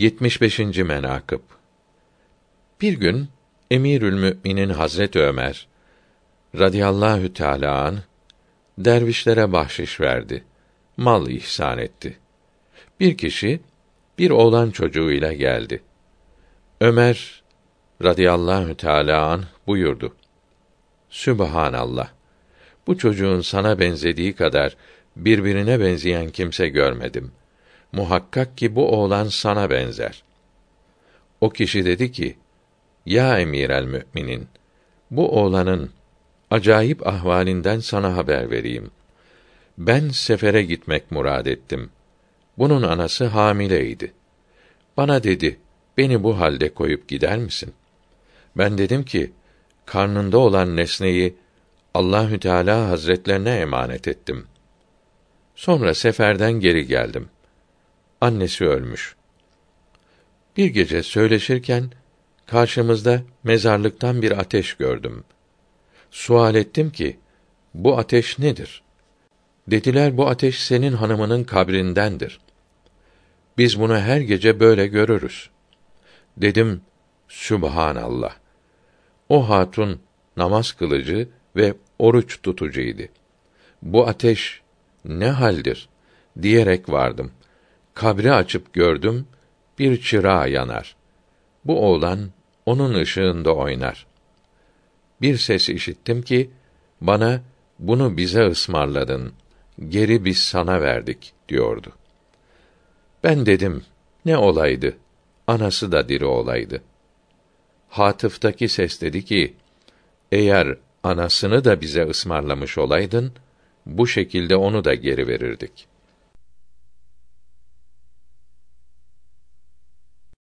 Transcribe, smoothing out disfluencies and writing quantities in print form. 75. menakıb. Bir gün Emir-ül mü'minin Hazret-i Ömer radıyallahu teâlâ anh dervişlere bahşiş verdi. Mal ihsan etti. Bir kişi bir oğlan çocuğuyla geldi. Ömer radıyallahu teâlâ anh buyurdu: Sübhanallah. Bu çocuğun sana benzediği kadar birbirine benzeyen kimse görmedim. Muhakkak ki bu oğlan sana benzer. O kişi dedi ki: Ya Emir-ül mü'minin, bu oğlanın acayip ahvalinden sana haber vereyim. Ben sefere gitmek murad ettim. Bunun anası hamileydi. Bana dedi, beni bu halde koyup gider misin? Ben dedim ki, karnında olan nesneyi Allahü Teala Hazretlerine emanet ettim. Sonra seferden geri geldim. Annesi ölmüş. Bir gece söyleşirken karşımızda mezarlıktan bir ateş gördüm. Sual ettim ki, bu ateş nedir? Dediler, bu ateş senin hanımının kabrindendir. Biz bunu her gece böyle görürüz. Dedim, Sübhanallah. O hatun namaz kılıcı ve oruç tutucuydu. Bu ateş ne haldir diyerek vardım. Kabri açıp gördüm, bir çırağa yanar. Bu oğlan onun ışığında oynar. Bir ses işittim ki, bana bunu bize ısmarladın, geri biz sana verdik diyordu. Ben dedim, ne olaydı, anası da diri olaydı. Hatıftaki ses dedi ki, eğer anasını da bize ısmarlamış olaydın, bu şekilde onu da geri verirdik.